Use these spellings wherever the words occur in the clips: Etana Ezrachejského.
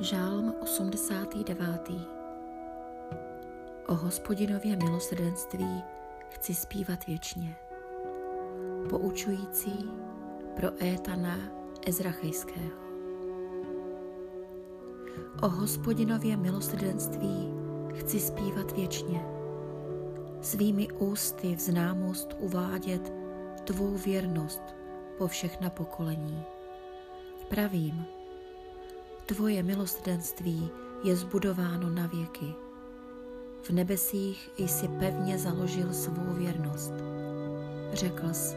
Žalm 89. O Hospodinově milosrdenství chci zpívat věčně. Poučující pro Etana Ezrachejského. O Hospodinově milosrdenství chci zpívat věčně. Svými ústy v známost uvádět tvou věrnost po všechna pokolení. Pravím, tvoje milosrdenství je zbudováno na věky. V nebesích jsi pevně založil svou věrnost. Řekl jsi,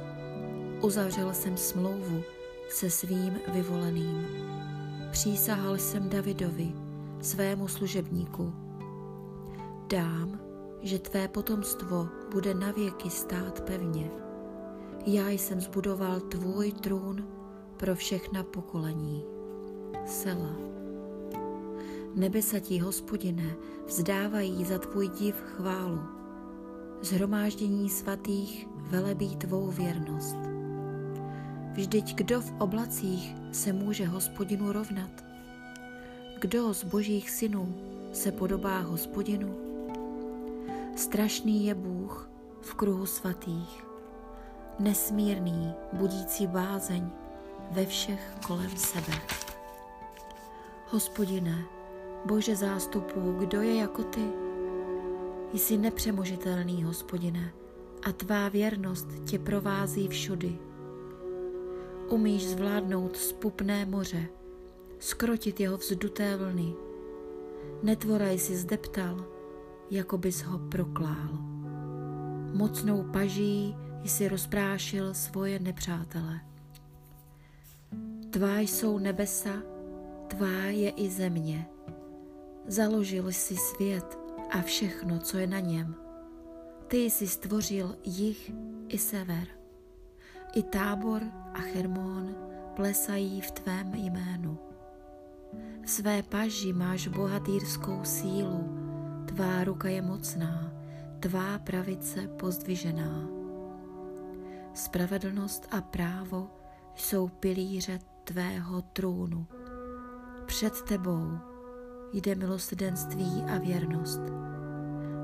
uzavřel jsem smlouvu se svým vyvoleným. Přísahal jsem Davidovi, svému služebníku. Dám, že tvé potomstvo bude na věky stát pevně. Já jsem zbudoval tvůj trůn pro všechna pokolení. Sela. Nebesa ti, Hospodine, vzdávají za tvůj div chválu. Shromáždění svatých velebí tvou věrnost. Vždyť kdo v oblacích se může Hospodinu rovnat? Kdo z božích synů se podobá Hospodinu? Strašný je Bůh v kruhu svatých, nesmírný, budící bázeň ve všech kolem sebe. Hospodine, Bože zástupů, kdo je jako ty? Jsi nepřemožitelný, Hospodine, a tvá věrnost tě provází všudy. Umíš zvládnout zpupné moře, skrotit jeho vzduté vlny. Netvora jsi zdeptal, jako bys ho proklál. Mocnou paží jsi rozprášil svoje nepřátele. Tvá jsou nebesa, tvá je i země. Založil jsi svět a všechno, co je na něm. Ty jsi stvořil jih i sever. I Tábor a Hermon plesají v tvém jménu. V své paži máš bohatýrskou sílu, tvá ruka je mocná, tvá pravice pozdvižená. Spravedlnost a právo jsou pilíře tvého trůnu. Před tebou jde milosrdenství a věrnost.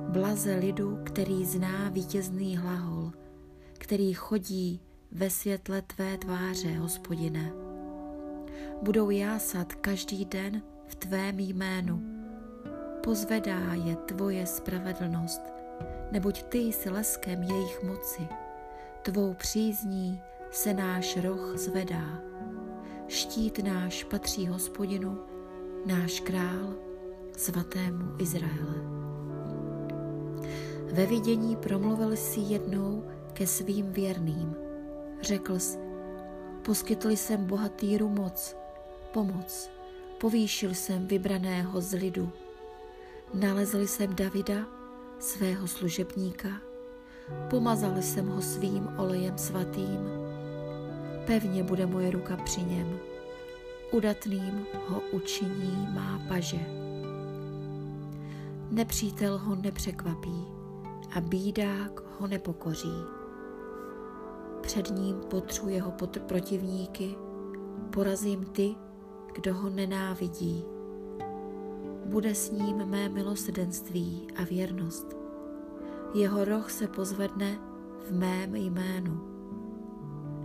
Blaze lidu, který zná vítězný hlahol, který chodí ve světle tvé tváře, Hospodine. Budou jásat každý den v tvém jménu. Pozvedá je tvoje spravedlnost, neboť ty jsi leskem jejich moci. Tvou přízní se náš roh zvedá. Štít náš patří Hospodinu, náš král, svatému Izraele. Ve vidění promluvil jsi jednou ke svým věrným. Řekl jsi, poskytl jsem bohatýru pomoc, povýšil jsem vybraného z lidu. Nalezl jsem Davida, svého služebníka, pomazal jsem ho svým olejem svatým. Pevně bude moje ruka při něm, udatným ho učiní má paže. Nepřítel ho nepřekvapí a bídák ho nepokoří. Před ním potřu jeho protivníky, porazím ty, kdo ho nenávidí. Bude s ním mé milosrdenství a věrnost. Jeho roh se pozvedne v mém jménu.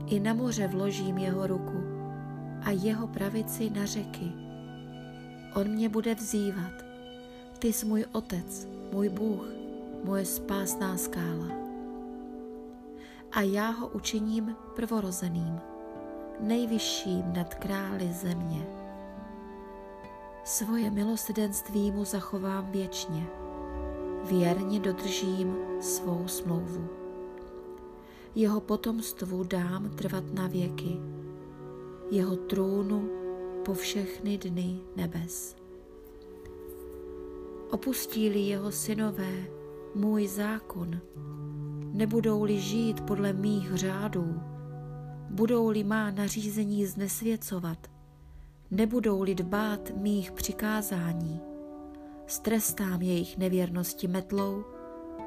I na moře vložím jeho ruku a jeho pravici na řeky. On mě bude vzývat. Ty jsi můj otec, můj Bůh, moje spásná skála. A já ho učiním prvorozeným, nejvyšším nad králi země. Svoje milosrdenství mu zachovám věčně. Věrně dodržím svou smlouvu. Jeho potomstvu dám trvat na věky, jeho trůnu po všechny dny nebes. Opustí-li jeho synové můj zákon, nebudou-li žít podle mých řádů, budou-li má nařízení znesvěcovat, nebudou-li dbát mých přikázání, strestám jejich nevěrnosti metlou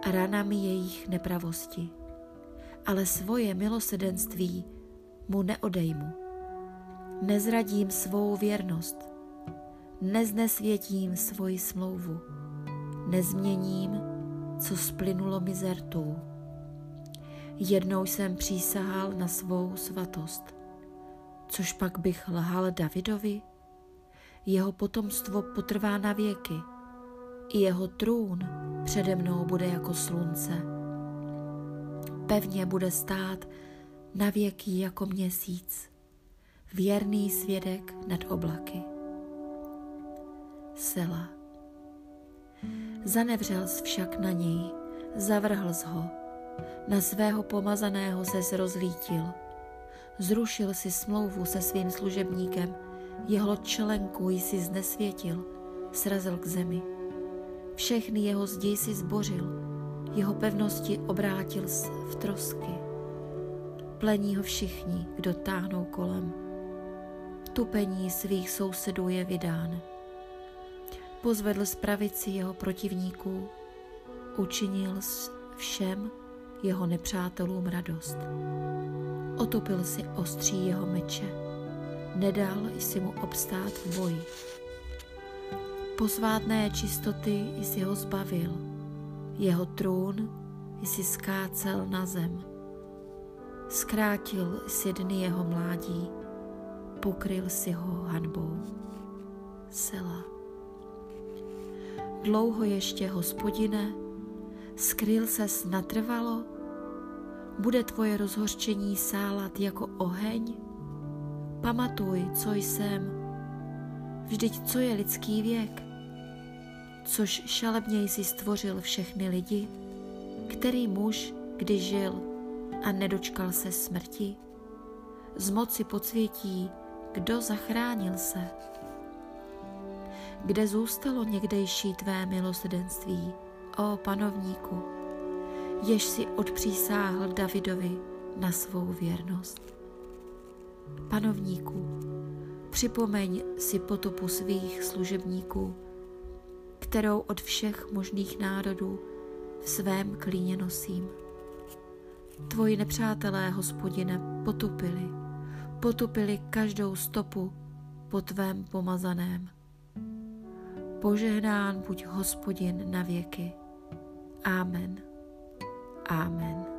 a ranami jejich nepravosti. Ale svoje milosrdenství mu neodejmu. Nezradím svou věrnost. neznesvětím svoji smlouvu, nezměním, co splynulo mi ze rtů. Jednou jsem přísahal na svou svatost, což pak bych lhal Davidovi? Jeho potomstvo potrvá na věky, i jeho trůn přede mnou bude jako slunce. Pevně bude stát na věky jako měsíc, věrný svědek nad oblaky. Sela. Zanevřel jsi však na něj, zavrhl jsi ho, na svého pomazaného ses rozlítil. Zrušil si smlouvu se svým služebníkem, jeho členku jsi znesvětil, srazil k zemi. Všechny jeho zdi si zbořil, jeho pevnosti obrátil v trosky. Plení ho všichni, kdo táhnou kolem. Tupení svých sousedů je vydán. Pozvedl z pravici jeho protivníků, učinil všem jeho nepřátelům radost. Otupil si ostří jeho meče, nedal jsi mu obstát v boji. Posvátné čistoty jsi ho zbavil, jeho trůn jsi skácel na zem. Zkrátil jsi dny jeho mládí, pokryl si ho hanbou. Sela. Dlouho ještě, Hospodine, skryl ses natrvalo? Bude tvoje rozhořčení sálat jako oheň? Pamatuj, co jsem, vždyť co je lidský věk? Což šalebně jsi stvořil všechny lidi, který muž, kdy žil a nedočkal se smrti? Z moci podsvětí, kdo zachránil se? Kde zůstalo někdejší tvé milosrdenství, ó panovníku, jež si odpřísáhl Davidovi na svou věrnost? Panovníku, připomeň si potopu svých služebníků, kterou od všech možných národů v svém klíně nosím. Tvoji nepřátelé, Hospodine, potupili každou stopu po tvém pomazaném. Požehnán buď Hospodin na věky. Amen. Amen.